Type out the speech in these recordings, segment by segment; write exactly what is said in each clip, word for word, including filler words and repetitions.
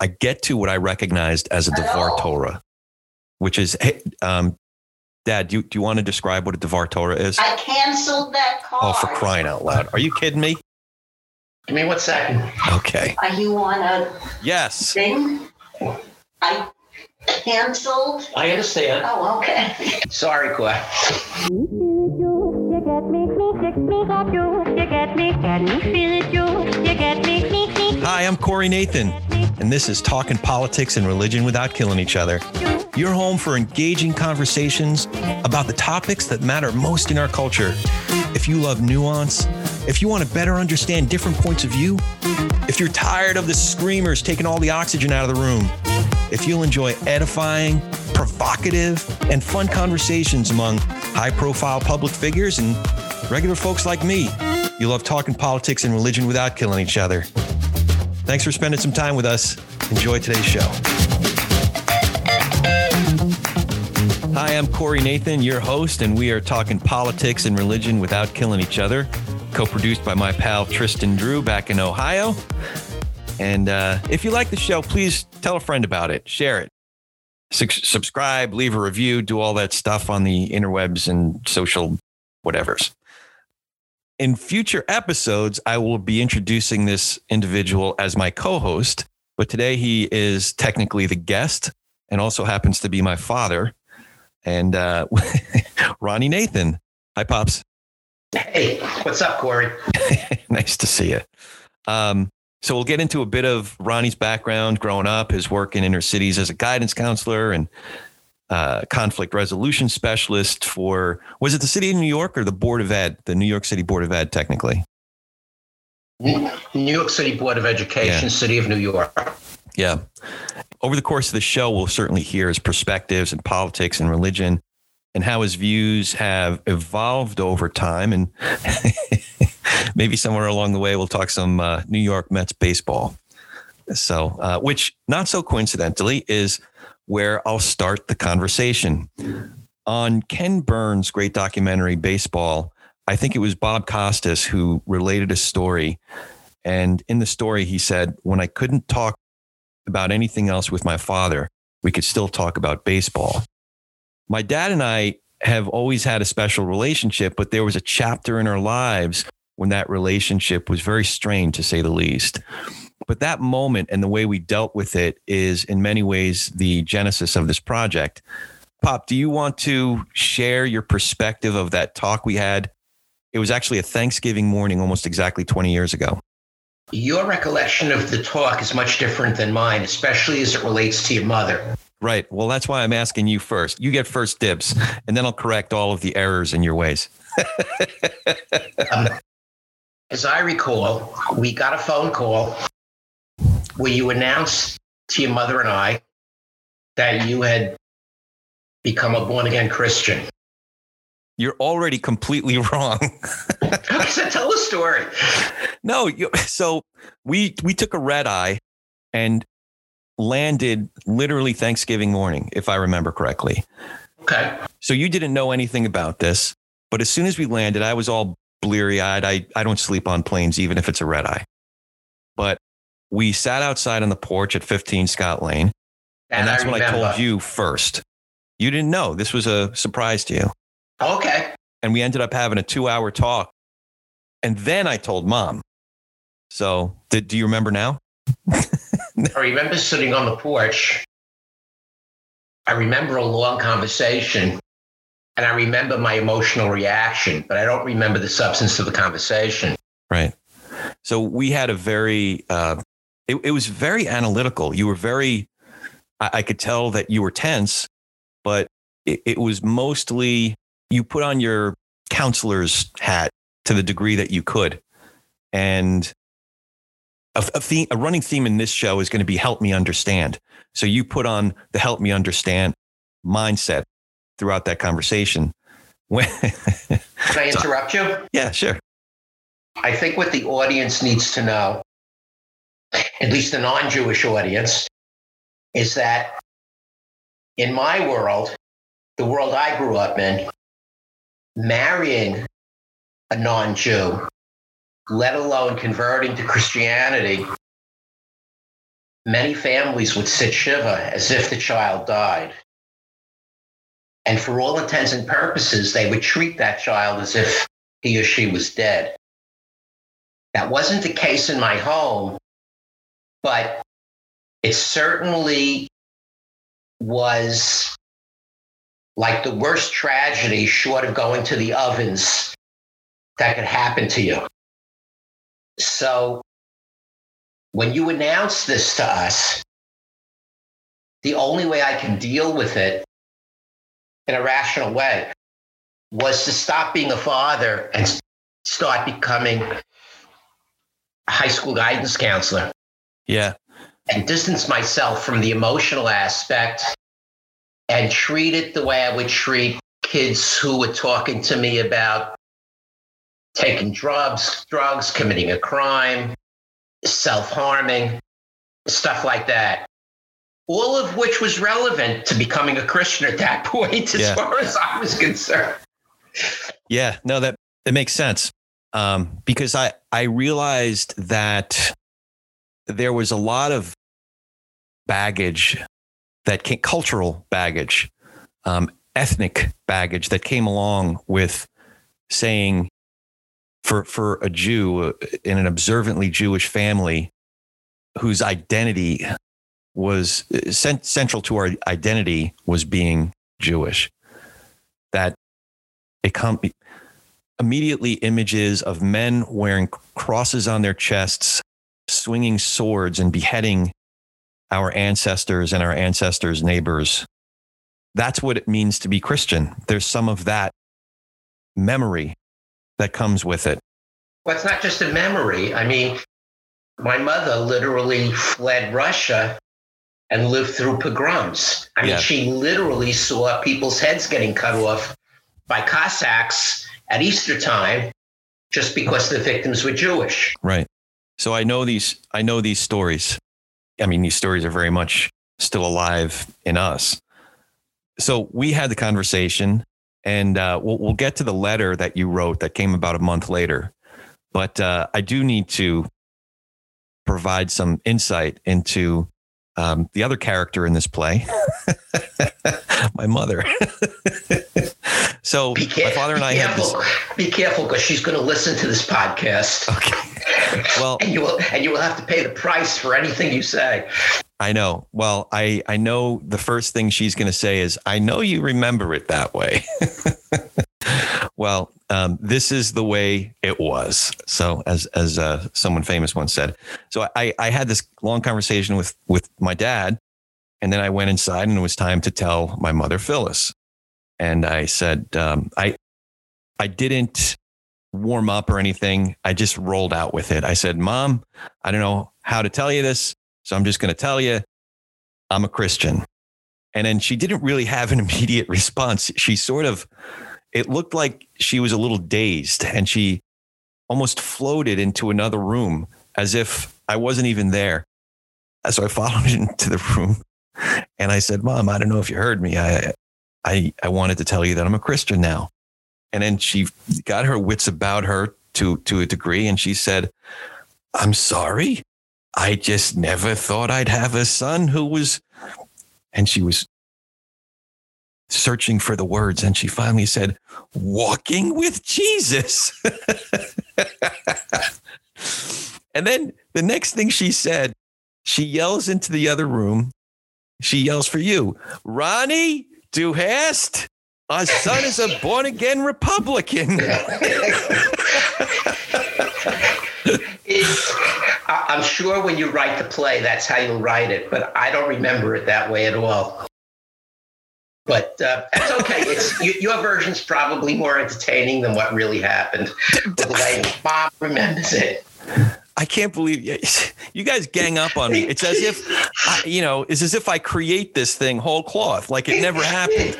I get to what I recognized as a D'var Torah, which is, hey, um, Dad, do you, do you want to describe what a D'var Torah is? I canceled that card. Oh, for crying out loud. Are you kidding me? Give me one second. Okay. Are you on a yes. thing? I canceled. I understand. Oh, okay. Sorry, Quack. You get me, me got you. You get me, get me, feel it, you. You get me, me, me. Hi, I'm Corey Nathan, and this is Talking Politics and Religion Without Killing Each Other. Your home for engaging conversations about the topics that matter most in our culture. If you love nuance, if you want to better understand different points of view, if you're tired of the screamers taking all the oxygen out of the room, if you'll enjoy edifying, provocative, and fun conversations among high-profile public figures and regular folks like me, you love talking politics and religion without killing each other. Thanks for spending some time with us. Enjoy today's show. Hi, I'm Corey Nathan, your host, and we are talking politics and religion without killing each other, co-produced by my pal Tristan Drew back in Ohio. And uh, if you like the show, please tell a friend about it, share it, Su- subscribe, leave a review, do all that stuff on the interwebs and social whatevers. In future episodes, I will be introducing this individual as my co-host, but today he is technically the guest and also happens to be my father, and uh, Ronnie Nathan. Hi, Pops. Hey, what's up, Corey? Nice to see you. Um, So we'll get into a bit of Ronnie's background growing up, his work in inner cities as a guidance counselor and uh, conflict resolution specialist for, was it the city of New York or the Board of Ed, the New York City Board of Ed, technically? New York City Board of Education, yeah. City of New York. Yeah. Over the course of the show, we'll certainly hear his perspectives in politics and religion and how his views have evolved over time. And maybe somewhere along the way, we'll talk some uh, New York Mets baseball. So, uh, which not so coincidentally is where I'll start the conversation. On Ken Burns' great documentary, Baseball, I think it was Bob Costas who related a story. And in the story, he said, when I couldn't talk about anything else with my father, we could still talk about baseball. My dad and I have always had a special relationship, but there was a chapter in our lives when that relationship was very strained, to say the least. But that moment and the way we dealt with it is in many ways the genesis of this project. Pop, do you want to share your perspective of that talk we had? It was actually a Thanksgiving morning, almost exactly twenty years ago. Your recollection of the talk is much different than mine, especially as it relates to your mother. Right. Well, that's why I'm asking you first. You get first dibs, and then I'll correct all of the errors in your ways. um, As I recall, we got a phone call where you announced to your mother and I that you had become a born-again Christian. You're already completely wrong. I said, tell the story. No, you, so we we took a red eye and landed literally Thanksgiving morning, if I remember correctly. Okay. So you didn't know anything about this, but as soon as we landed, I was all bleary-eyed. I, I don't sleep on planes, even if it's a red eye. But we sat outside on the porch at fifteen Scott Lane. And, and that's when I told you first. You didn't know. This was a surprise to you. Okay. And we ended up having a two-hour talk. And then I told Mom. So did, do you remember now? I remember sitting on the porch. I remember a long conversation. And I remember my emotional reaction, but I don't remember the substance of the conversation. Right. So we had a very, uh, it, it was very analytical. You were very, I, I could tell that you were tense, but it, it was mostly, you put on your counselor's hat to the degree that you could. And a, a, theme, a running theme in this show is going to be help me understand. So you put on the help me understand mindset throughout that conversation. When Can I interrupt you? Yeah, sure. I think what the audience needs to know, at least the non-Jewish audience, is that in my world, the world I grew up in, marrying a non-Jew, let alone converting to Christianity, Many families would sit shiva as if the child died. And for all intents and purposes, they would treat that child as if he or she was dead. That wasn't the case in my home, but it certainly was like the worst tragedy short of going to the ovens that could happen to you. So when you announced this to us, the only way I can deal with it in a rational way was to stop being a father and start becoming a high school guidance counselor. Yeah. And distance myself from the emotional aspect and treat it the way I would treat kids who were talking to me about taking drugs, drugs, committing a crime, self-harming, stuff like that. All of which was relevant to becoming a Christian at that point, as yeah. far as I was concerned. Yeah, no, that, that makes sense. Um, because I, I realized that there was a lot of baggage that came, cultural baggage, um, ethnic baggage that came along with saying for, for a Jew in an observantly Jewish family whose identity was cent- central to our identity was being Jewish, that it com- immediately images of men wearing crosses on their chests, swinging swords and beheading our ancestors and our ancestors' neighbors. That's what it means to be Christian. There's some of that memory that comes with it. Well, it's not just a memory. I mean, my mother literally fled Russia and lived through pogroms. I mean, yeah. she literally saw people's heads getting cut off by Cossacks at Easter time just because the victims were Jewish. Right. So I know these, I know these stories. I mean, these stories are very much still alive in us. So we had the conversation, and uh, we'll, we'll get to the letter that you wrote that came about a month later. But uh, I do need to provide some insight into Um, the other character in this play, my mother. So careful, my father and I have this. Be careful, because she's going to listen to this podcast. Okay. Well, and you will, and you will have to pay the price for anything you say. I know. Well, I, I know the first thing she's going to say is, I know you remember it that way. Well, um, this is the way it was. So as, as uh, someone famous once said, so I, I had this long conversation with, with my dad, and then I went inside and it was time to tell my mother, Phyllis. And I said, um, I, I didn't warm up or anything. I just rolled out with it. I said, Mom, I don't know how to tell you this, so I'm just going to tell you I'm a Christian. And then she didn't really have an immediate response. She sort of, it looked like she was a little dazed, and she almost floated into another room as if I wasn't even there. So I followed into the room and I said, Mom, I don't know if you heard me. I, I, I wanted to tell you that I'm a Christian now. And then she got her wits about her to, to a degree. And she said, I'm sorry. I just never thought I'd have a son who was, and she was searching for the words. And she finally said, walking with Jesus. And then the next thing she said, she yells into the other room. She yells for you, Ronnie, du hast, our son is a born again Republican. I'm sure when you write the play, that's how you write it, but I don't remember it that way at all. But uh, that's okay. It's, you, your version's probably more entertaining than what really happened. The way Bob remembers it. I can't believe you, you guys gang up on me. It's as if, I, you know, it's as if I create this thing whole cloth, like it never happened.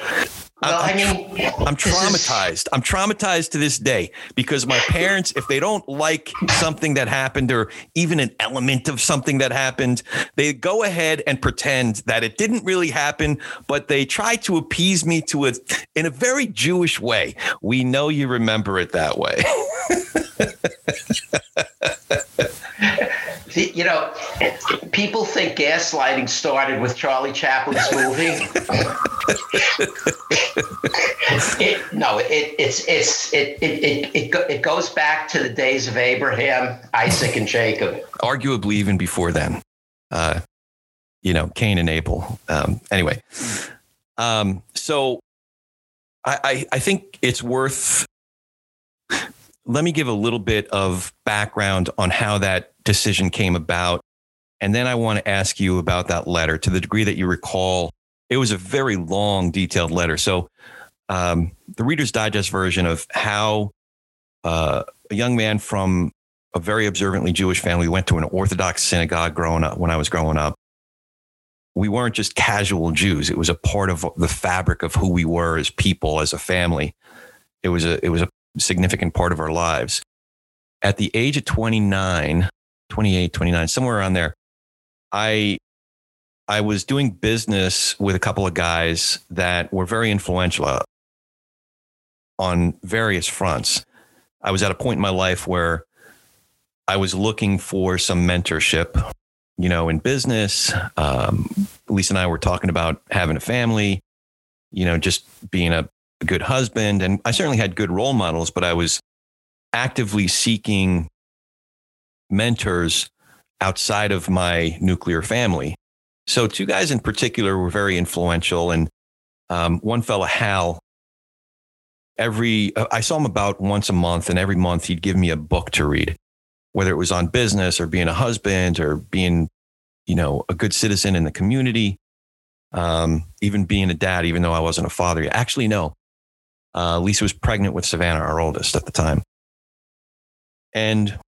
Well, I'm, I mean, I'm traumatized. Is, I'm traumatized to this day because my parents, if they don't like something that happened or even an element of something that happened, they go ahead and pretend that it didn't really happen, but they try to appease me to a, in a very Jewish way. We know you remember it that way. The, you know, people think gaslighting started with Charlie Chaplin's movie. it, no, it it's it's it it it it, go, it goes back to the days of Abraham, Isaac, and Jacob. Arguably, even before then, uh, you know, Cain and Abel. Um, anyway, um, so I, I I think it's worth. Let me give a little bit of background on how that decision came about. And then I want to ask you about that letter to the degree that you recall. It was a very long, detailed letter. So um, the Reader's Digest version of how uh, a young man from a very observantly Jewish family went to an Orthodox synagogue growing up when I was growing up. We weren't just casual Jews. It was a part of the fabric of who we were as people, as a family. It was a, it was a, significant part of our lives. At the age of twenty-nine, twenty-eight, twenty-nine, somewhere around there, I I was doing business with a couple of guys that were very influential on various fronts. I was at a point in my life where I was looking for some mentorship, you know, in business. Um, Lisa and I were talking about having a family, you know, just being a a good husband. And I certainly had good role models, but I was actively seeking mentors outside of my nuclear family. So two guys in particular were very influential. And um, one fella, Hal, every, I saw him about once a month, and every month he'd give me a book to read, whether it was on business or being a husband or being, you know, a good citizen in the community, um, even being a dad, even though I wasn't a father yet. Actually, no. Uh, Lisa was pregnant with Savannah, our oldest, at the time. And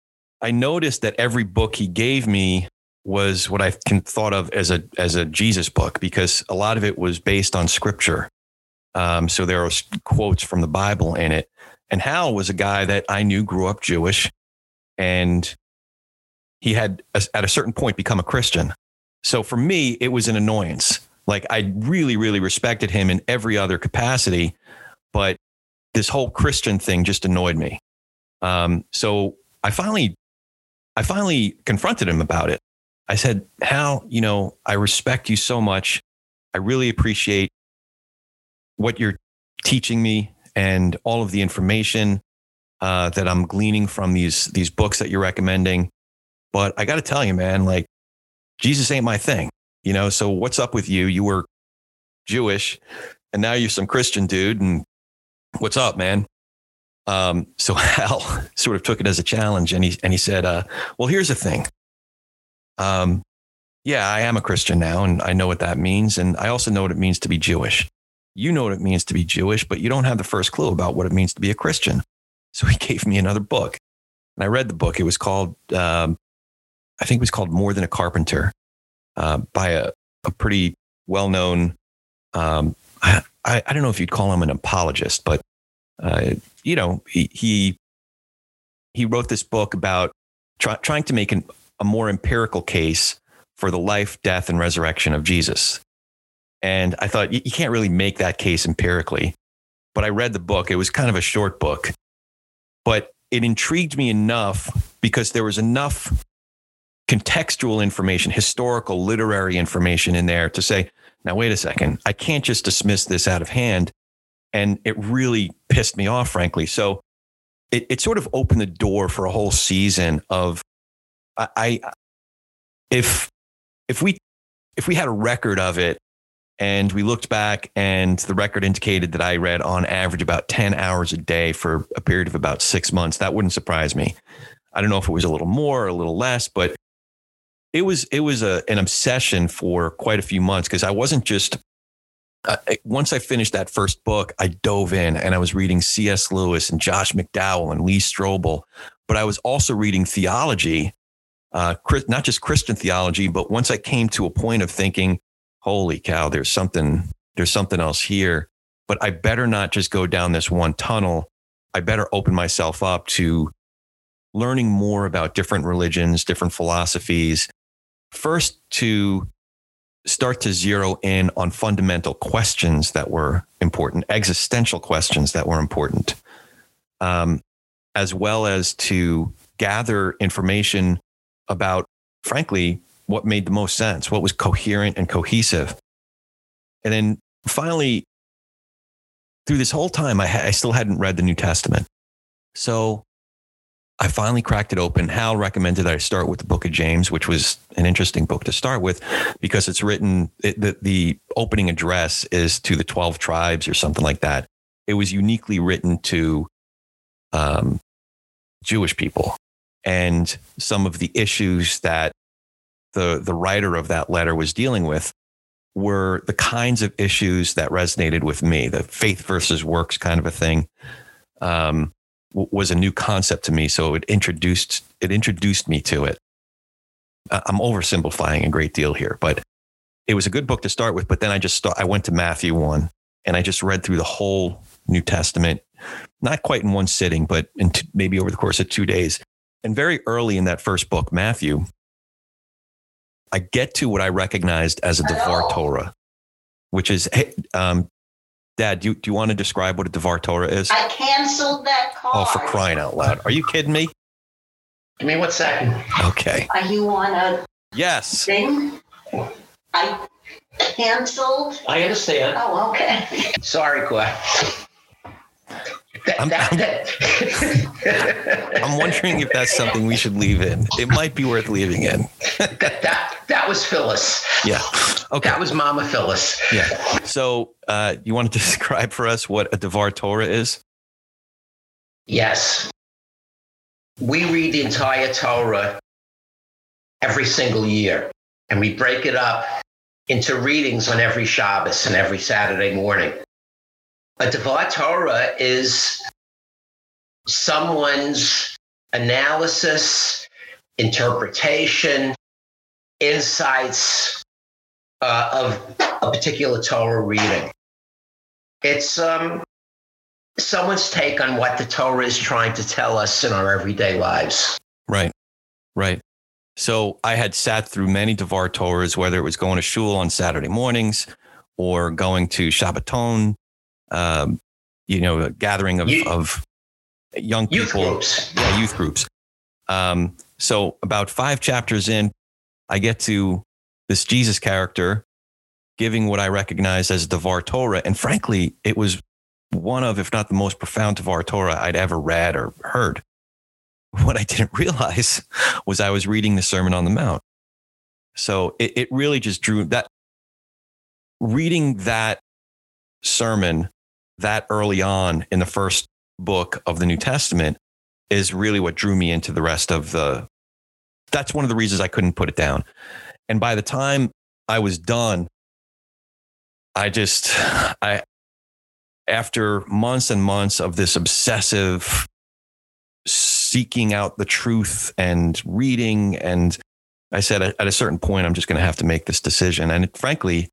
I noticed that every book he gave me was what I can thought of as a as a Jesus book, because a lot of it was based on scripture. Um, so there are quotes from the Bible in it. And Hal was a guy that I knew grew up Jewish, and he had, at a certain point, become a Christian. So for me, it was an annoyance. Like, I really, really respected him in every other capacity, but this whole Christian thing just annoyed me. Um, so I finally, I finally confronted him about it. I said, Hal, you know, I respect you so much. I really appreciate what you're teaching me and all of the information uh, that I'm gleaning from these, these books that you're recommending. But I got to tell you, man, like, Jesus ain't my thing, you know? So what's up with you? You were Jewish, and now you're some Christian dude, and what's up, man? Um, so Hal sort of took it as a challenge, and he and he said, uh, well, here's the thing. Um, yeah, I am a Christian now, and I know what that means. And I also know what it means to be Jewish. You know what it means to be Jewish, but you don't have the first clue about what it means to be a Christian. So he gave me another book, and I read the book. It was called, um, I think it was called More Than a Carpenter, uh, by a, a pretty well-known, um, I, I don't know if you'd call him an apologist, but, uh, you know, he, he, he wrote this book about try, trying to make an, a more empirical case for the life, death, and resurrection of Jesus. And I thought, you, you can't really make that case empirically, but I read the book. It was kind of a short book, but it intrigued me enough because there was enough contextual information, historical, literary information in there to say, now, wait a second, I can't just dismiss this out of hand. And it really pissed me off, frankly. So it, it sort of opened the door for a whole season of, I, I if, if we, if we had a record of it and we looked back, and the record indicated that I read on average about ten hours a day for a period of about six months, that wouldn't surprise me. I don't know if it was a little more or a little less, but It was it was a, an obsession for quite a few months, because I wasn't just uh, once I finished that first book, I dove in and I was reading C S. Lewis and Josh McDowell and Lee Strobel. But I was also reading theology, uh, not just Christian theology. But once I came to a point of thinking, holy cow, there's something there's something else here. But I better not just go down this one tunnel. I better open myself up to learning more about different religions, different philosophies. First, to start to zero in on fundamental questions that were important, existential questions that were important, um, as well as to gather information about frankly, what made the most sense, what was coherent and cohesive. And then finally, through this whole time, I, ha- I still hadn't read the New Testament. So I finally cracked it open. Hal recommended I start with the book of James, which was an interesting book to start with because it's written, it, the, the opening address is to the twelve tribes or something like that. It was uniquely written to um, Jewish people. And some of the issues that the the writer of that letter was dealing with were the kinds of issues that resonated with me. The faith versus works kind of a thing um, w- was a new concept to me. So it introduced it introduced me to it. I'm oversimplifying a great deal here, but it was a good book to start with. But then I just start, I went to Matthew one, and I just read through the whole New Testament, not quite in one sitting, but in t- maybe over the course of two days. And very early in that first book, Matthew, I get to what I recognized as a D'var Torah, which is, hey, um, Dad, do you, do you want to describe what a D'var Torah is? I canceled that card. Oh, for crying out loud. Are you kidding me? Give me one second. Okay. Are you on a yes. thing? I canceled. I understand. Oh, okay. Sorry, Claire. I'm, I'm, I'm wondering if that's something we should leave in. It might be worth leaving in. that, that that was Phyllis. Yeah. Okay. That was Mama Phyllis. Yeah. So uh, you want to describe for us what a D'var Torah is? Yes. We read the entire Torah every single year, and we break it up into readings on every Shabbos and every Saturday morning. A D'var Torah is someone's analysis, interpretation, insights uh, of a particular Torah reading. It's um, someone's take on what the Torah is trying to tell us in our everyday lives. Right, right. So I had sat through many D'var Torahs, whether it was going to shul on Saturday mornings or going to Shabbaton. Um, you know, a gathering of, youth, of young people, youth groups. Yeah, youth groups. Um, so about five chapters in, I get to this Jesus character giving what I recognize as D'var Torah. And frankly, it was one of, if not the most profound D'var Torah I'd ever read or heard. What I didn't realize was I was reading the Sermon on the Mount. So it, it really just drew that reading that sermon that early on in the first book of the New Testament is really what drew me into the rest of the, that's one of the reasons I couldn't put it down. And by the time I was done, I just, I, after months and months of this obsessive seeking out the truth and reading, and I said, at a certain point, I'm just going to have to make this decision. And it, frankly,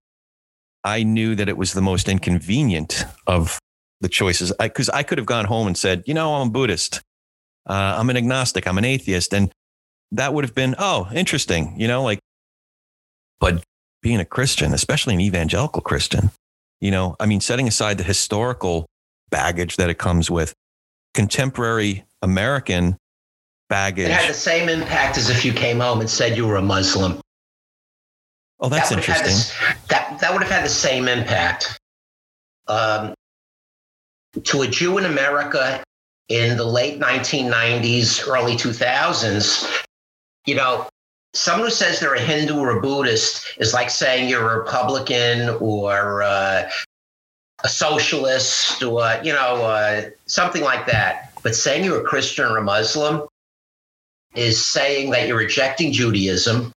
I knew that it was the most inconvenient of the choices because I, I could have gone home and said, you know, I'm a Buddhist, uh, I'm an agnostic, I'm an atheist. And that would have been, oh, interesting, you know, like, but being a Christian, especially an evangelical Christian, you know, I mean, setting aside the historical baggage that it comes with, contemporary American baggage. It had the same impact as if you came home and said you were a Muslim. Oh, that's that interesting. This, that, that would have had the same impact. Um, to a Jew in America in the late nineteen nineties, early two thousands, you know, someone who says they're a Hindu or a Buddhist is like saying you're a Republican or uh, a socialist or, you know, uh, something like that. But saying you're a Christian or a Muslim is saying that you're rejecting Judaism.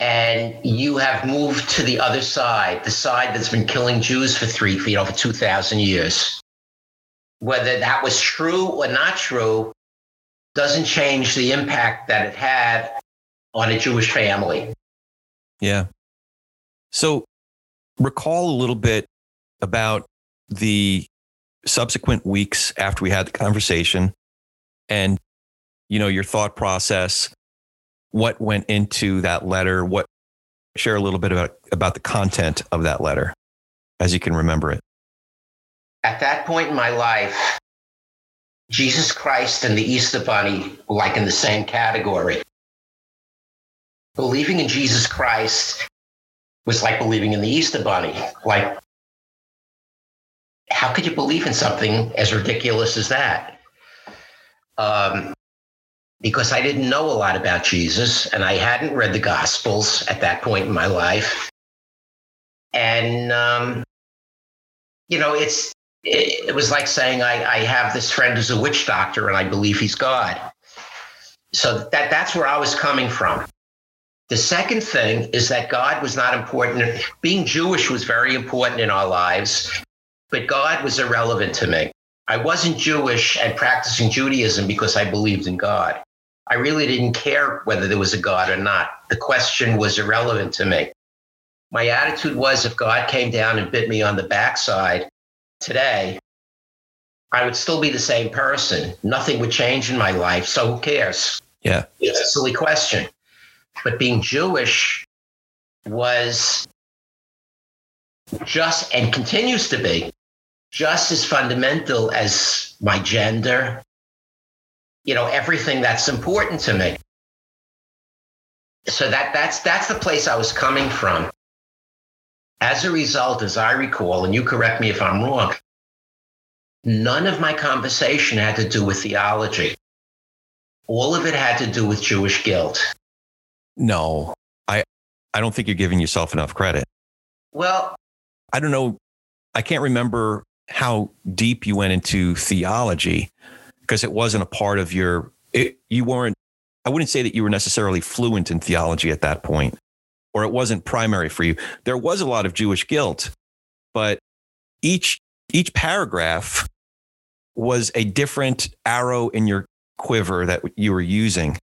And you have moved to the other side, the side that's been killing Jews for three, you know, for two thousand years. Whether that was true or not true doesn't change the impact that it had on a Jewish family. Yeah. So recall a little bit about the subsequent weeks after we had the conversation and, you know, your thought process. What went into that letter? What share a little bit about, about the content of that letter as you can remember it. At that point in my life, Jesus Christ and the Easter Bunny were like in the same category. believing in Jesus Christ was like believing in the Easter Bunny. Like, how could you believe in something as ridiculous as that? Um, because I didn't know a lot about Jesus, and I hadn't read the Gospels at that point in my life. And, um, you know, it's it, it was like saying I, I have this friend who's a witch doctor, and I believe he's God. So that that's where I was coming from. The second thing is that God was not important. Being Jewish was very important in our lives, but God was irrelevant to me. I wasn't Jewish and practicing Judaism because I believed in God. I really didn't care whether there was a God or not. The question was irrelevant to me. My attitude was, if God came down and bit me on the backside today, I would still be the same person. Nothing would change in my life, so who cares? Yeah. It's a silly question. But being Jewish was just, and continues to be, just as fundamental as my gender, you know, everything that's important to me. So that that's that's the place I was coming from. As a result, as I recall, and you correct me if I'm wrong, none of my conversation had to do with theology. All of it had to do with Jewish guilt. No, I, I don't think you're giving yourself enough credit. Well, I don't know. I can't remember how deep you went into theology because it wasn't a part of your, it, you weren't, I wouldn't say that you were necessarily fluent in theology at that point, or it wasn't primary for you. There was a lot of Jewish guilt, but each, each paragraph was a different arrow in your quiver that you were using.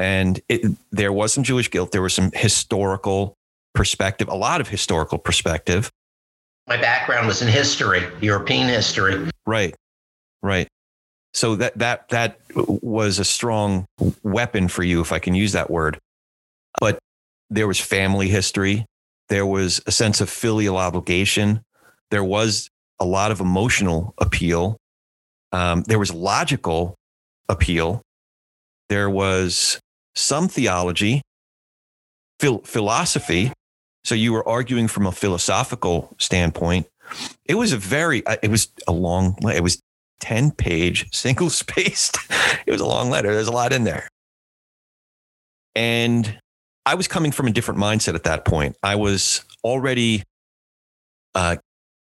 And it, there was some Jewish guilt. There was some historical perspective, a lot of historical perspective. My background was in history, European history. Right, right. So that that that was a strong weapon for you, if I can use that word. But there was family history. There was a sense of filial obligation. There was a lot of emotional appeal. Um, there was logical appeal. There was some theology, phil- philosophy. So you were arguing from a philosophical standpoint. It was a very, it was a long, it was ten page, single spaced. It was a long letter. There's a lot in there. And I was coming from a different mindset at that point. I was already, uh,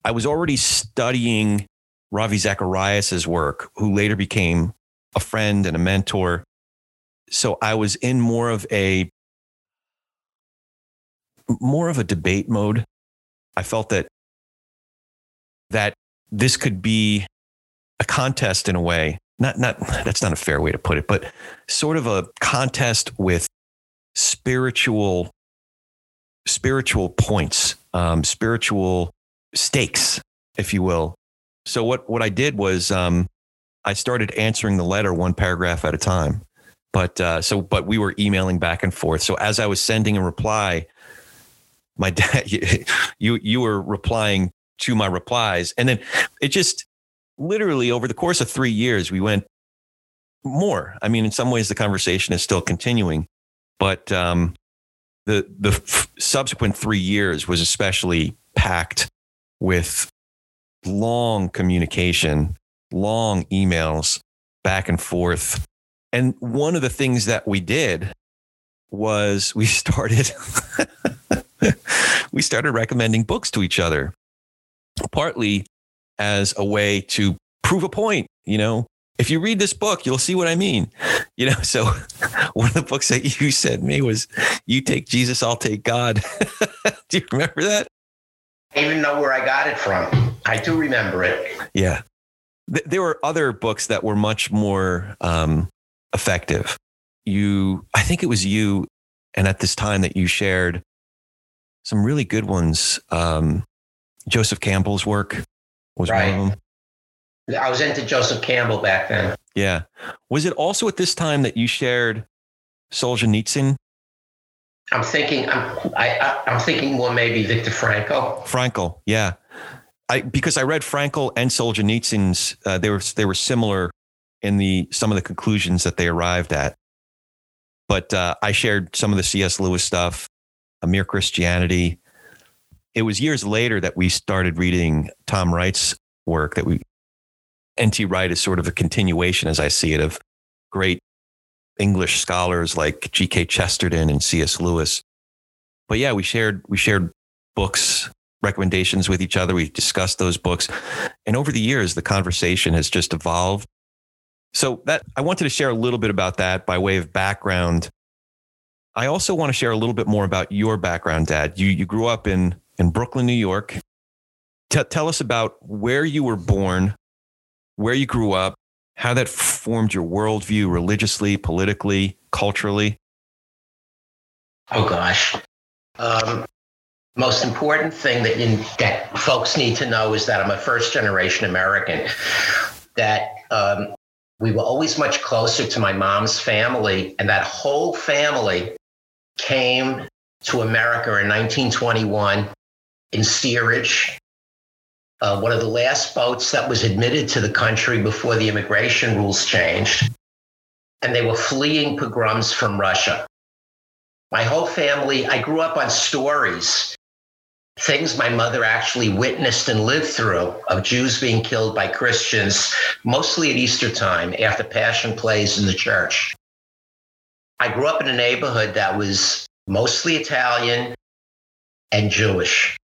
I was already studying Ravi Zacharias's work, who later became a friend and a mentor. So I was in more of a more of a debate mode. I felt that that this could be a contest in a way. Not not that's not a fair way to put it, but sort of a contest with spiritual spiritual points, um, spiritual stakes, if you will. So what what I did was um, I started answering the letter one paragraph at a time. But uh, so, but we were emailing back and forth. So as I was sending a reply, my dad, you you were replying to my replies, and then it just literally over the course of three years, we went more. I mean, in some ways, the conversation is still continuing, but um, the the f- subsequent three years was especially packed with long communication, long emails back and forth. And one of the things that we did was we started we started recommending books to each other, partly as a way to prove a point. You know, if you read this book, you'll see what I mean. You know, so one of the books that you sent me was "You Take Jesus, I'll Take God." Do you remember that? I don't even know where I got it from. I do remember it. Yeah, Th- there were other books that were much more Um, effective. You, I think it was you, and at this time that you shared some really good ones. Um, Joseph Campbell's work was right. One of them. I was into Joseph Campbell back then. Yeah. Was it also at this time that you shared Solzhenitsyn? I'm thinking. I'm. I, I, I'm thinking more maybe Viktor Frankl. Frankl. Yeah. I because I read Frankl and Solzhenitsyn's. Uh, they were they were similar in the some of the conclusions that they arrived at. But uh, I shared some of the C S. Lewis stuff, A Mere Christianity. It was years later that we started reading Tom Wright's work. That we N T. Wright is sort of a continuation, as I see it, of great English scholars like G K. Chesterton and C S. Lewis. But yeah, we shared we shared books, recommendations with each other. We discussed those books, and over the years, the conversation has just evolved. So that I wanted to share a little bit about that by way of background. I also want to share a little bit more about your background, Dad. You you grew up in in Brooklyn, New York. T- tell us about where you were born, where you grew up, how that formed your worldview religiously, politically, culturally. Oh gosh, um, most important thing that you, that folks need to know is that I'm a first generation American. That. Um, We were always much closer to my mom's family, and that whole family came to America in nineteen twenty-one in steerage, uh, one of the last boats that was admitted to the country before the immigration rules changed, and they were fleeing pogroms from Russia. My whole family, I grew up on stories, things my mother actually witnessed and lived through, of Jews being killed by Christians, mostly at Easter time after passion plays in the church. I grew up in a neighborhood that was mostly Italian and Jewish,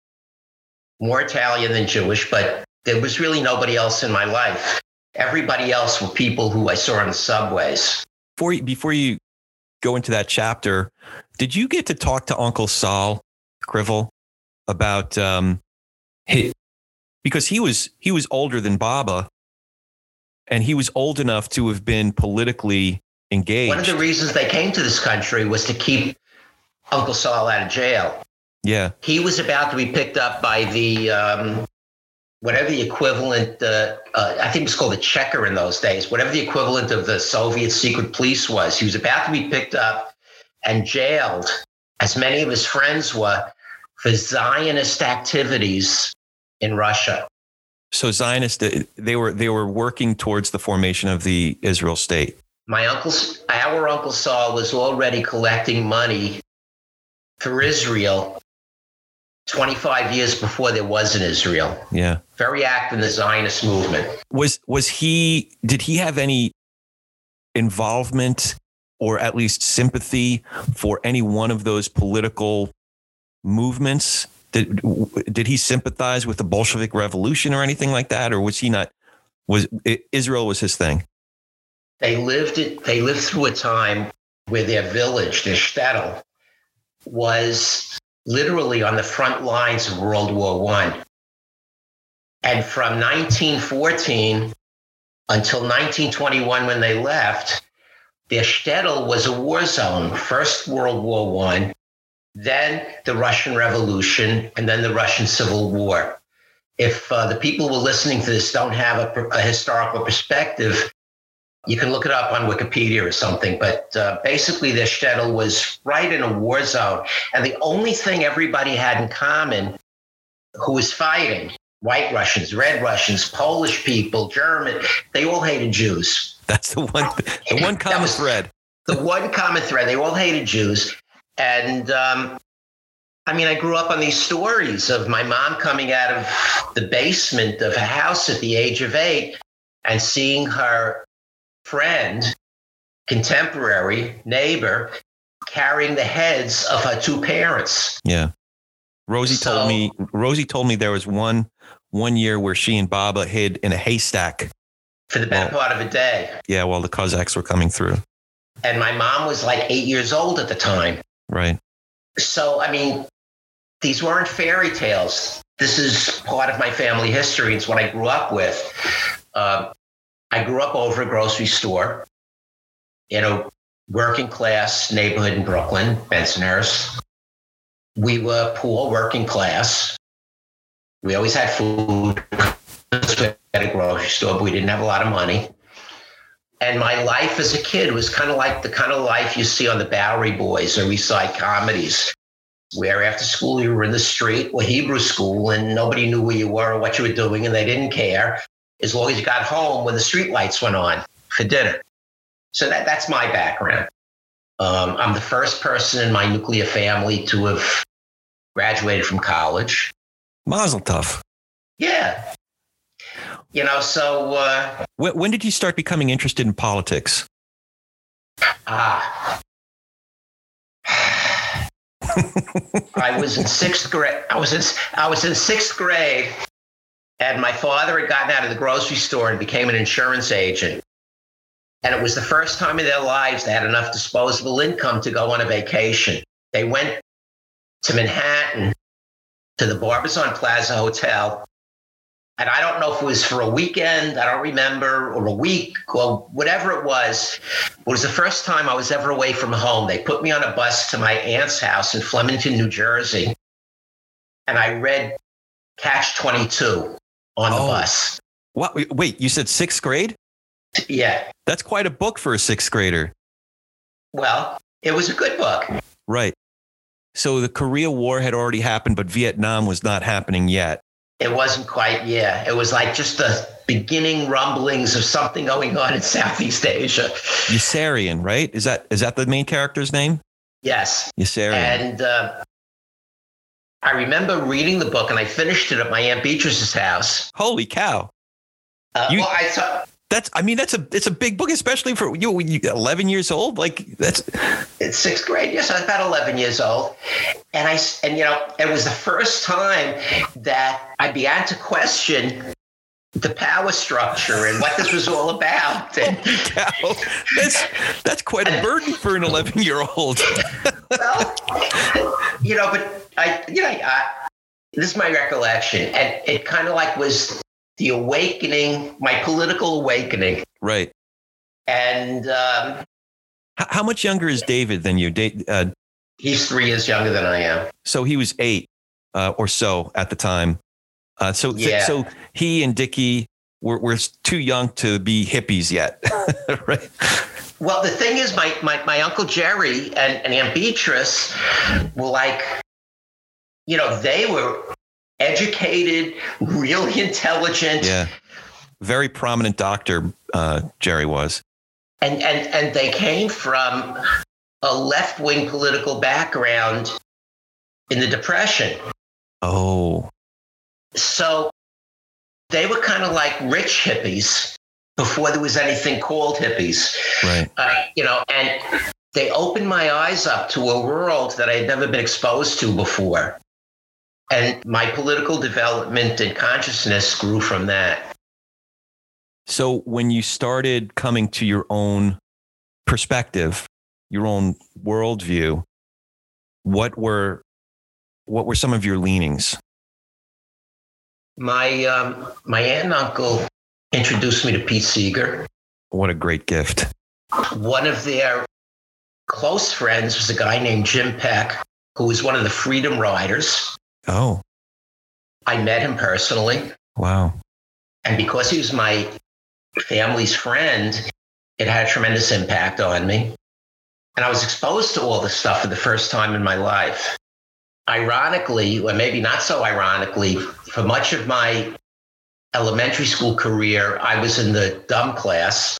more Italian than Jewish, but there was really nobody else in my life. Everybody else were people who I saw on the subways. Before you, before you go into that chapter, did you get to talk to Uncle Saul Krivel about um, his, because he was he was older than Baba, and he was old enough to have been politically engaged. One of the reasons they came to this country was to keep Uncle Saul out of jail. Yeah, he was about to be picked up by the um, whatever the equivalent. Uh, uh, I think it was called the Checker in those days. Whatever the equivalent of the Soviet secret police was, he was about to be picked up and jailed, as many of his friends were, for Zionist activities in Russia. So Zionist, they were they were working towards the formation of the Israel state. My uncle's, our Uncle Saul was already collecting money for Israel twenty-five years before there was an Israel. Yeah, very active in the Zionist movement. Was was he? Did he have any involvement or at least sympathy for any one of those political movements? Did did he sympathize with the Bolshevik Revolution or anything like that, or was he not? Was it, Israel was his thing? They lived it. They lived through a time where their village, their shtetl, was literally on the front lines of World War One, and from nineteen fourteen until nineteen twenty-one, when they left, their shtetl was a war zone. First World War One, then the Russian Revolution, and then the Russian Civil War. If uh, the people who are listening to this don't have a, a historical perspective, you can look it up on Wikipedia or something. But uh, basically, the shtetl was right in a war zone. And the only thing everybody had in common who was fighting, white Russians, red Russians, Polish people, German, they all hated Jews. That's the one, the one common thread. The one common thread. They all hated Jews. And um, I mean, I grew up on these stories of my mom coming out of the basement of a house at the age of eight and seeing her friend, contemporary neighbor, carrying the heads of her two parents. Yeah. Rosie so, told me, Rosie told me there was one, one year where she and Baba hid in a haystack for the better part of a day. Yeah. While the Cossacks were coming through. And my mom was like eight years old at the time. Right. So, I mean, these weren't fairy tales. This is part of my family history. It's what I grew up with. Uh, I grew up over a grocery store in a working class neighborhood in Brooklyn, Bensonhurst. We were poor, working class. We always had food at a grocery store, but we didn't have a lot of money. And my life as a kid was kind of like the kind of life you see on the Bowery Boys or East Side comedies, where after school you were in the street or Hebrew school and nobody knew where you were or what you were doing, and they didn't care as long as you got home when the street lights went on for dinner. So that, that's my background. Um, I'm the first person in my nuclear family to have graduated from college. Mazel tov. Yeah. You know, so... Uh, when, when did you start becoming interested in politics? Ah. I was in sixth grade. I was in, I was in sixth grade, and my father had gotten out of the grocery store and became an insurance agent. And it was the first time in their lives they had enough disposable income to go on a vacation. They went to Manhattan to the Barbizon Plaza Hotel. And I don't know if it was for a weekend, I don't remember, or a week, or whatever it was. It was the first time I was ever away from home. They put me on a bus to my aunt's house in Flemington, New Jersey. And I read Catch twenty-two on the oh. bus. What? Wait, you said sixth grade? Yeah. That's quite a book for a sixth grader. Well, it was a good book. Right. So the Korea War had already happened, but Vietnam was not happening yet. It wasn't quite, yeah. It was like just the beginning rumblings of something going on in Southeast Asia. Yossarian, right? Is that is that the main character's name? Yes. Yossarian. And uh, I remember reading the book, and I finished it at my Aunt Beatrice's house. Holy cow! Uh, you, well, I saw, that's. I mean, that's a it's a big book, especially for you. When you're eleven years old, like that's. It's sixth grade. Yes, I was about eleven years old. And I, and you know, it was the first time that I began to question the power structure and what this was all about. And, oh, that's that's quite a burden for an eleven-year-old. Well, you know, but I, you know, I, this is my recollection, and it kind of like was the awakening, my political awakening. Right. And um, how, how much younger is David than you? Da- uh, He's three years younger than I am. So he was eight uh, or so at the time. Uh, so, yeah. so he and Dickie were, were too young to be hippies yet. Right. Well, the thing is, my, my, my Uncle Jerry and, and Aunt Beatrice were like, you know, they were educated, really intelligent. Yeah. Very prominent doctor, uh, Jerry was. And, and, and they came from a left-wing political background in the Depression. Oh. So they were kind of like rich hippies before there was anything called hippies. Right. Uh, you know, and they opened my eyes up to a world that I had never been exposed to before. And my political development and consciousness grew from that. So when you started coming to your own perspective, your own worldview, what were what were some of your leanings? My um, my aunt and uncle introduced me to Pete Seeger. What a great gift. One of their close friends was a guy named Jim Peck, who was one of the Freedom Riders. Oh. I met him personally. Wow. And because he was my family's friend, it had a tremendous impact on me. And I was exposed to all this stuff for the first time in my life. Ironically, or maybe not so ironically, for much of my elementary school career, I was in the dumb class.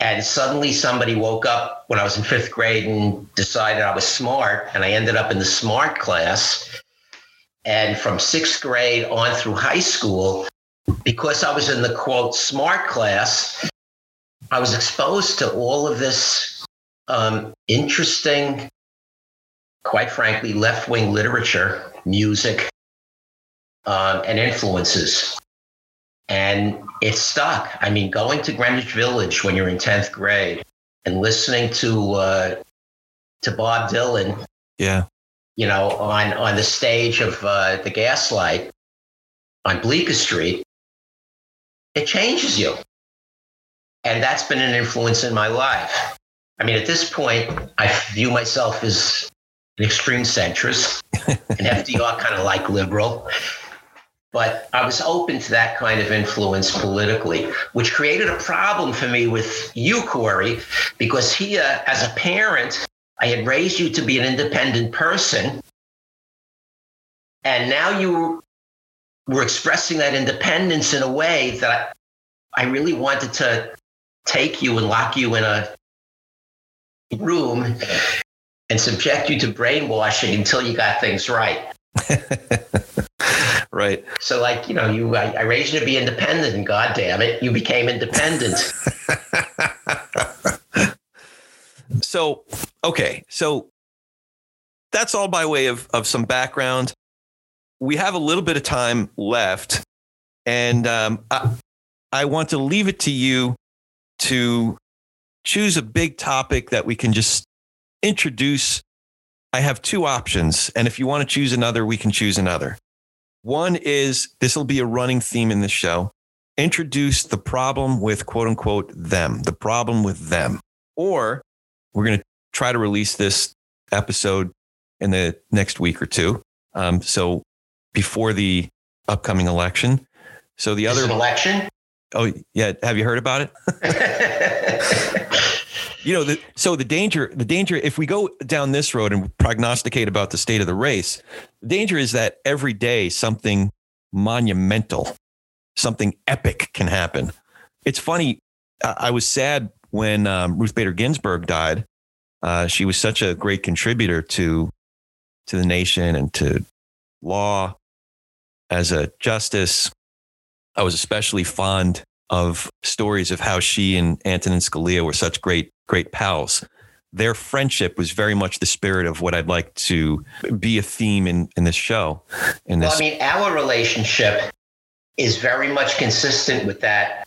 And suddenly somebody woke up when I was in fifth grade and decided I was smart. And I ended up in the smart class. And from sixth grade on through high school, because I was in the, quote, smart class, I was exposed to all of this Um, interesting, quite frankly, left-wing literature, music, um, and influences. And it stuck. I mean, going to Greenwich Village when you're in tenth grade and listening to uh, to Bob Dylan, yeah, you know, on, on the stage of uh, the Gaslight on Bleecker Street, it changes you. And that's been an influence in my life. I mean, at this point, I view myself as an extreme centrist, an F D R kind of like liberal, but I was open to that kind of influence politically, which created a problem for me with you, Corey, because here, uh, as a parent, I had raised you to be an independent person, and now you were expressing that independence in a way that I really wanted to take you and lock you in a room and subject you to brainwashing until you got things right. Right. So, like, you know, you I, I raised you to be independent, and God damn it, you became independent. So, okay. So that's all by way of, of some background. We have a little bit of time left, and um, I, I want to leave it to you to choose a big topic that we can just introduce. I have two options, and if you want to choose another, we can choose another. One is, this will be a running theme in this show, introduce the problem with quote unquote them, the problem with them. Or we're going to try to release this episode in the next week or two. Um, so before the upcoming election. So the other election. Oh, yeah. Have you heard about it? You know, the, so the danger, the danger, if we go down this road and prognosticate about the state of the race, the danger is that every day something monumental, something epic can happen. It's funny. I was sad when um, Ruth Bader Ginsburg died. Uh, she was such a great contributor to to the nation and to law as a justice. I was especially fond of stories of how she and Antonin Scalia were such great, great pals. Their friendship was very much the spirit of what I'd like to be a theme in, in this show. In this. Well, I mean, our relationship is very much consistent with that,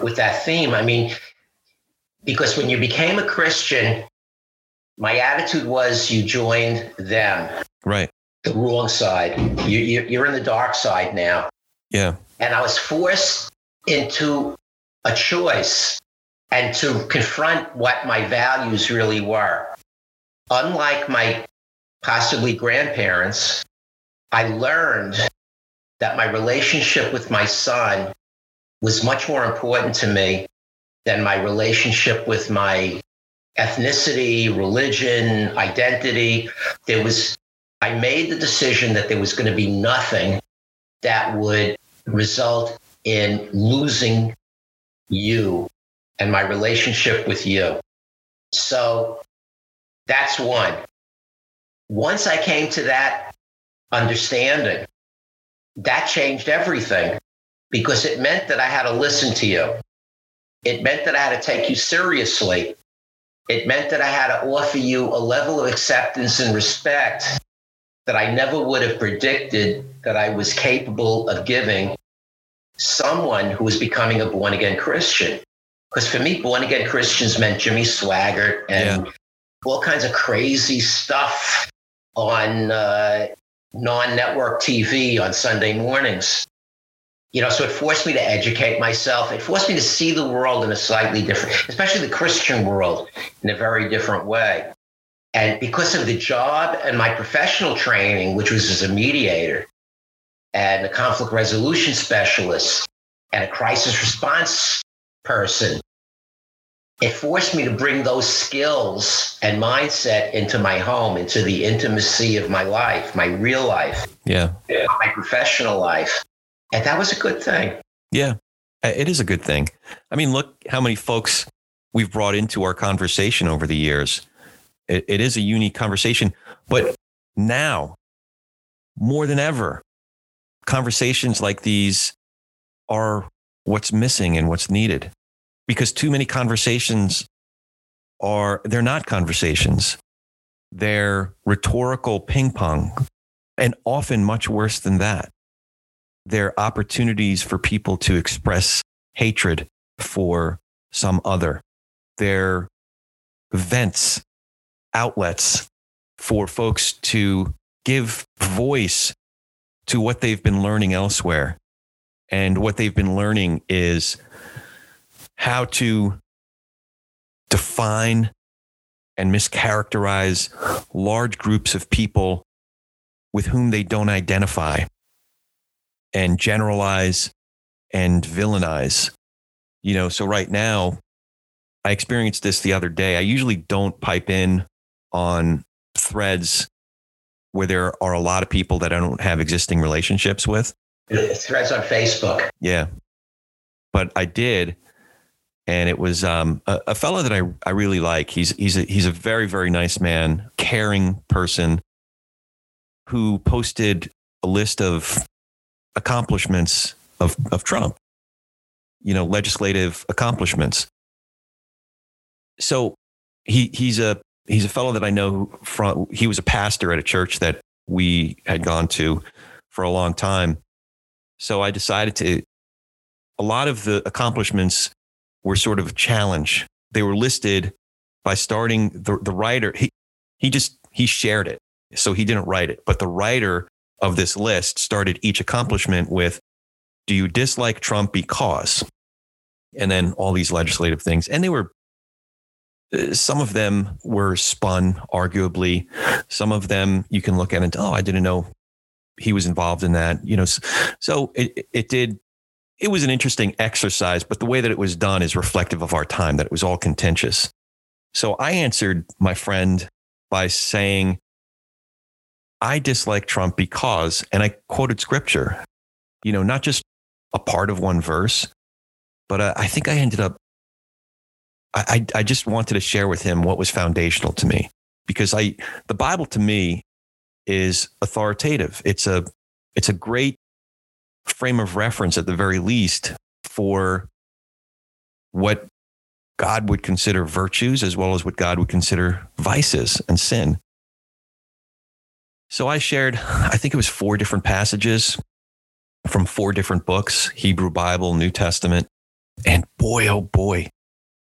with that theme. I mean, because when you became a Christian, my attitude was you joined them. Right. The wrong side. You, you, you're in the dark side now. Yeah. And I was forced into a choice and to confront what my values really were. Unlike my possibly grandparents, I learned that my relationship with my son was much more important to me than my relationship with my ethnicity, religion, identity. There was, I made the decision that there was going to be nothing that would result in losing you and my relationship with you. So that's one. Once I came to that understanding, that changed everything, because it meant that I had to listen to you. It meant that I had to take you seriously. It meant that I had to offer you a level of acceptance and respect that I never would have predicted that I was capable of giving someone who was becoming a born-again Christian. Because for me, born-again Christians meant Jimmy Swaggart and yeah. all kinds of crazy stuff on uh, non-network T V on Sunday mornings. You know, so it forced me to educate myself. It forced me to see the world in a slightly different, especially the Christian world, in a very different way. And because of the job and my professional training, which was as a mediator and a conflict resolution specialist and a crisis response person, it forced me to bring those skills and mindset into my home, into the intimacy of my life, my real life, yeah, my professional life. And that was a good thing. Yeah, it is a good thing. I mean, look how many folks we've brought into our conversation over the years. It, it is a unique conversation, but now more than ever, conversations like these are what's missing and what's needed, because too many conversations are, they're not conversations. They're rhetorical ping pong, and often much worse than that. They're opportunities for people to express hatred for some other. They're vents, outlets for folks to give voice to what they've been learning elsewhere. And what they've been learning is how to define and mischaracterize large groups of people with whom they don't identify, and generalize and villainize. You know, so right now, I experienced this the other day. I usually don't pipe in on threads where there are a lot of people that I don't have existing relationships with. Threads on Facebook. Yeah. But I did. And it was um, a, a fellow that I, I really like. He's he's a, he's a very, very nice man, caring person, who posted a list of accomplishments of, of Trump, you know, legislative accomplishments. So he he's a he's a fellow that I know from. He was a pastor at a church that we had gone to for a long time. So I decided to. A lot of the accomplishments were sort of a challenge. They were listed by starting the the writer. He he just he shared it, so he didn't write it. But the writer of this list started each accomplishment with, "Do you dislike Trump because?" And then all these legislative things, and they were. Some of them were spun, arguably. Some of them you can look at and, oh, I didn't know he was involved in that. You know, so it it did. It was an interesting exercise, but the way that it was done is reflective of our time, that it was all contentious. So I answered my friend by saying, I dislike Trump because, and I quoted scripture, you know, not just a part of one verse, but uh, I think I ended up, I, I just wanted to share with him what was foundational to me, because I, the Bible to me is authoritative. It's a, it's a great frame of reference at the very least for what God would consider virtues as well as what God would consider vices and sin. So I shared, I think it was four different passages from four different books, Hebrew Bible, New Testament. And boy, oh boy,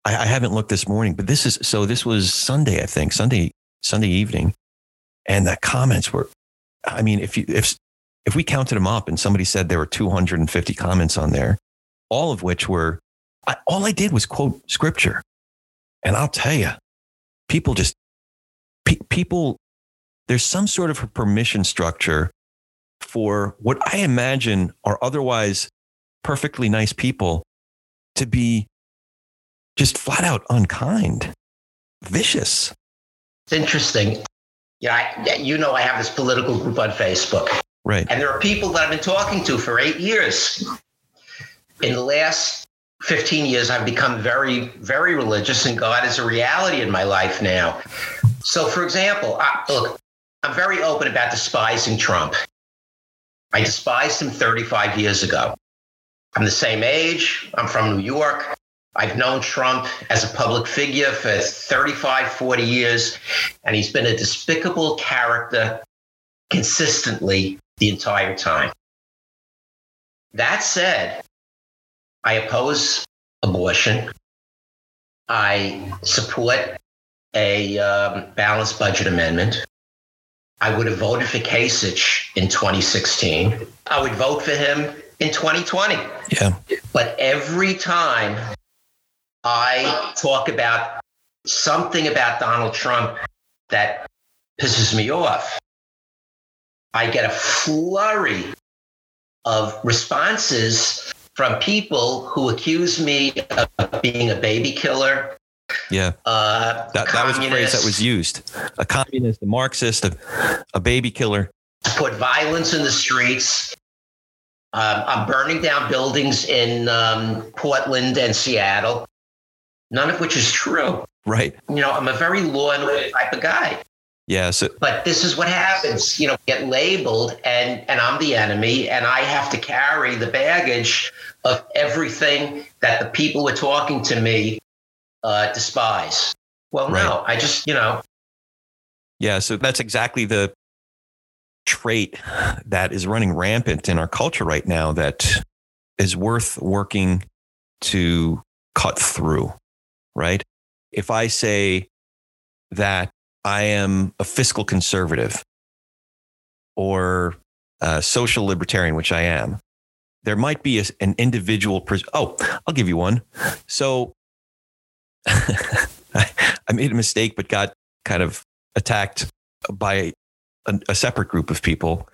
I, I haven't looked this morning, but this is, so this was Sunday, I think, Sunday, Sunday evening. And the comments were, I mean, if you, if, If we counted them up and somebody said there were two hundred fifty comments on there, all of which were, I, all I did was quote scripture. And I'll tell you, people just, pe- people, there's some sort of a permission structure for what I imagine are otherwise perfectly nice people to be just flat out unkind, vicious. It's interesting. Yeah, I, you know, I have this political group on Facebook. Right. And there are people that I've been talking to for eight years. In the last fifteen years, I've become very, very religious, and God is a reality in my life now. So, for example, I, look, I'm very open about despising Trump. I despised him thirty-five years ago. I'm the same age. I'm from New York. I've known Trump as a public figure for thirty-five, forty years, and he's been a despicable character consistently the entire time. That said, I oppose abortion. I support a um, balanced budget amendment. I would have voted for Kasich in twenty sixteen. I would vote for him in twenty twenty. Yeah. But every time I talk about something about Donald Trump that pisses me off, I get a flurry of responses from people who accuse me of being a baby killer. Yeah, uh, that, that was a phrase that was used. A communist, a Marxist, a, a baby killer. Put violence in the streets. Um, I'm burning down buildings in um, Portland and Seattle, none of which is true. Right. You know, I'm a very law and order type of guy. Yeah, so, but this is what happens, you know, get labeled and, and I'm the enemy, and I have to carry the baggage of everything that the people were talking to me uh, despise. Well, right. No, I just, you know. Yeah, so that's exactly the trait that is running rampant in our culture right now that is worth working to cut through, right? If I say that I am a fiscal conservative or a social libertarian, which I am, there might be a, an individual. Pres- oh, I'll give you one. So I, I made a mistake, but got kind of attacked by a, a separate group of people,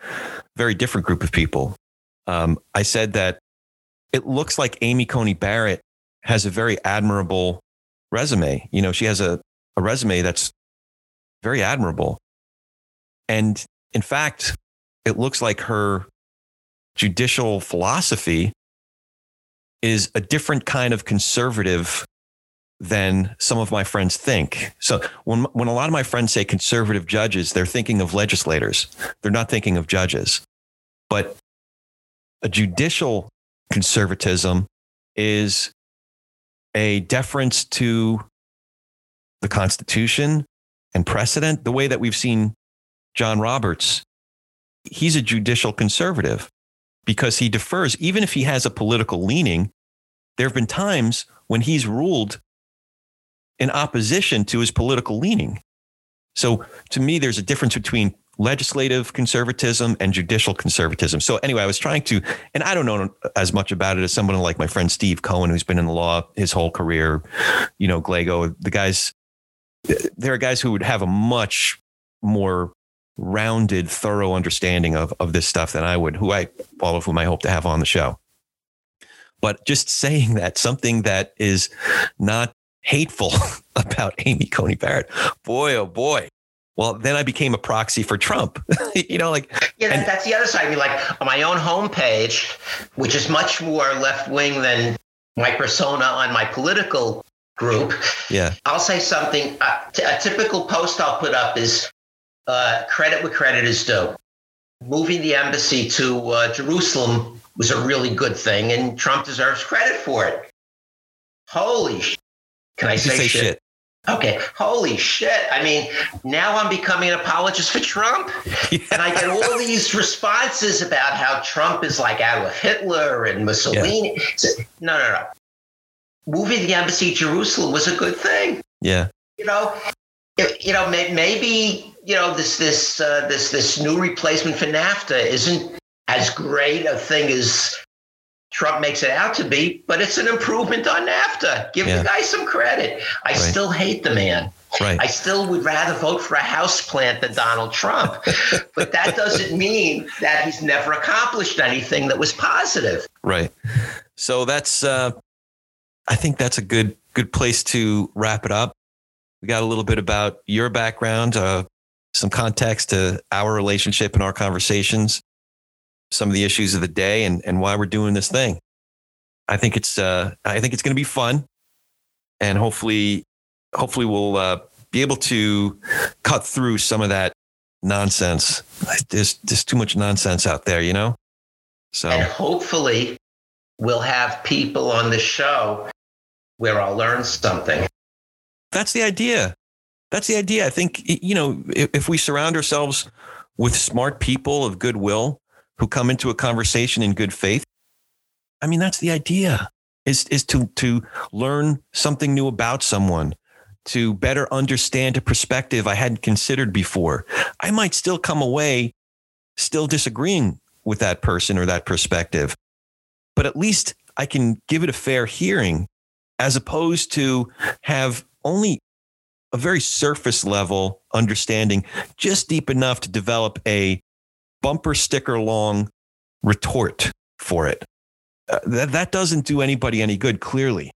very different group of people. Um, I said that it looks like Amy Coney Barrett has a very admirable resume. You know, she has a, a resume that's very admirable. And in fact, it looks like her judicial philosophy is a different kind of conservative than some of my friends think. So when when a lot of my friends say conservative judges, they're thinking of legislators. They're not thinking of judges. But a judicial conservatism is a deference to the Constitution and precedent, the way that we've seen John Roberts. He's a judicial conservative because he defers, even if he has a political leaning. There have been times when he's ruled in opposition to his political leaning. So to me, there's a difference between legislative conservatism and judicial conservatism. So anyway, I was trying to, and I don't know as much about it as someone like my friend Steve Cohen, who's been in the law his whole career, you know, Glago, the guys, there are guys who would have a much more rounded, thorough understanding of, of this stuff than I would, who I, all of whom I hope to have on the show. But just saying that, something that is not hateful about Amy Coney Barrett, boy, oh boy. Well, then I became a proxy for Trump, you know, like. Yeah, that, and, that's the other side. I mean, like on my own homepage, which is much more left wing than my persona on my political group. Yeah. I'll say something. Uh, t- a typical post I'll put up is uh, credit where credit is due. Moving the embassy to uh, Jerusalem was a really good thing, and Trump deserves credit for it. Holy shit. Can I say, say shit? shit? Okay. Holy shit. I mean, now I'm becoming an apologist for Trump. Yeah. And I get all these responses about how Trump is like Adolf Hitler and Mussolini. Yeah. So, no, no, no. Moving the embassy to Jerusalem was a good thing. Yeah. You know, it, you know, may, maybe, you know, this, this, uh, this, this new replacement for NAFTA isn't as great a thing as Trump makes it out to be, but it's an improvement on NAFTA. Give yeah. the guy some credit. I right. still hate the man. Right. I still would rather vote for a houseplant than Donald Trump. But that doesn't mean that he's never accomplished anything that was positive. Right. So that's, uh, I think that's a good, good place to wrap it up. We got a little bit about your background, uh, some context to our relationship and our conversations, some of the issues of the day, and, and why we're doing this thing. I think it's, uh, I think it's going to be fun, and hopefully, hopefully we'll uh, be able to cut through some of that nonsense. There's just too much nonsense out there, you know? So, and hopefully we'll have people on the show where I'll learn something. That's the idea. That's the idea. I think, you know, if, if we surround ourselves with smart people of goodwill, who come into a conversation in good faith. I mean, that's the idea, is is to to learn something new about someone, to better understand a perspective I hadn't considered before. I might still come away still disagreeing with that person or that perspective, but at least I can give it a fair hearing, as opposed to have only a very surface level understanding, just deep enough to develop a bumper sticker long retort for it. Uh, that, that doesn't do anybody any good, clearly.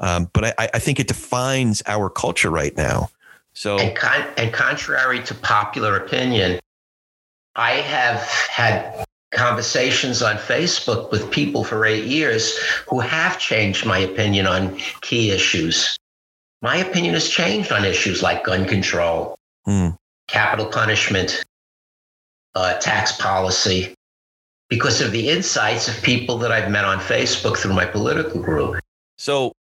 Um, but I, I think it defines our culture right now. So, and, con- and contrary to popular opinion, I have had conversations on Facebook with people for eight years who have changed my opinion on key issues. My opinion has changed on issues like gun control, mm. capital punishment, Uh, tax policy, because of the insights of people that I've met on Facebook through my political group. So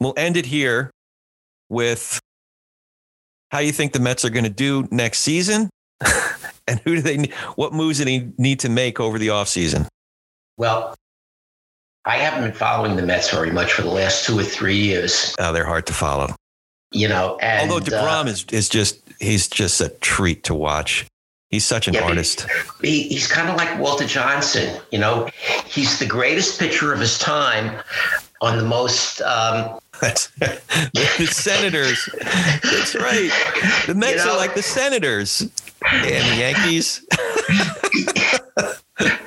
we'll end it here with how you think the Mets are going to do next season, and who do they need, what moves do they need to make over the offseason? Well, I haven't been following the Mets very much for the last two or three years. Oh, they're hard to follow. You know, and, although DeGrom uh, is is just he's just a treat to watch. He's such an yeah, artist. He, he's kind of like Walter Johnson. You know, he's the greatest pitcher of his time on the most. Um, the Senators. That's right. The Mets, you know, are like the Senators and the Yankees.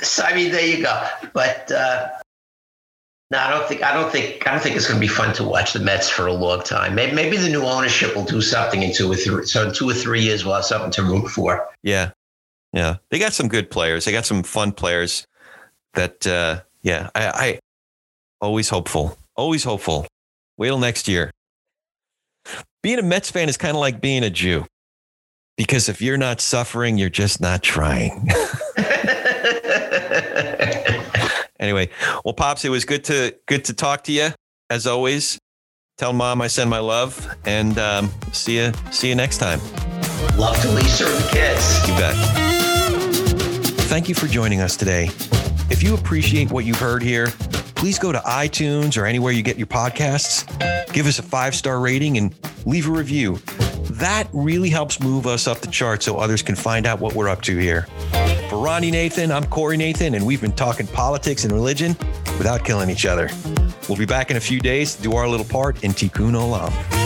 So, I mean, there you go. But uh, no, I don't think I don't think I don't think it's going to be fun to watch the Mets for a long time. Maybe, maybe the new ownership will do something in two or three. So in two or three years, we'll have something to root for. Yeah. Yeah. They got some good players. They got some fun players that, uh, yeah, I, I, Always hopeful. Always hopeful. Wait till next year. Being a Mets fan is kind of like being a Jew. Because if you're not suffering, you're just not trying. Anyway, well, Pops, it was good to good to talk to you. As always, tell Mom I send my love, and um, see you see you next time. Love to Lisa and the kids. You bet. Thank you for joining us today. If you appreciate what you heard here, please go to iTunes or anywhere you get your podcasts. Give us a five-star rating and leave a review. That really helps move us up the chart so others can find out what we're up to here. For Ronnie Nathan, I'm Corey Nathan, and we've been talking politics and religion without killing each other. We'll be back in a few days to do our little part in Tikkun Olam.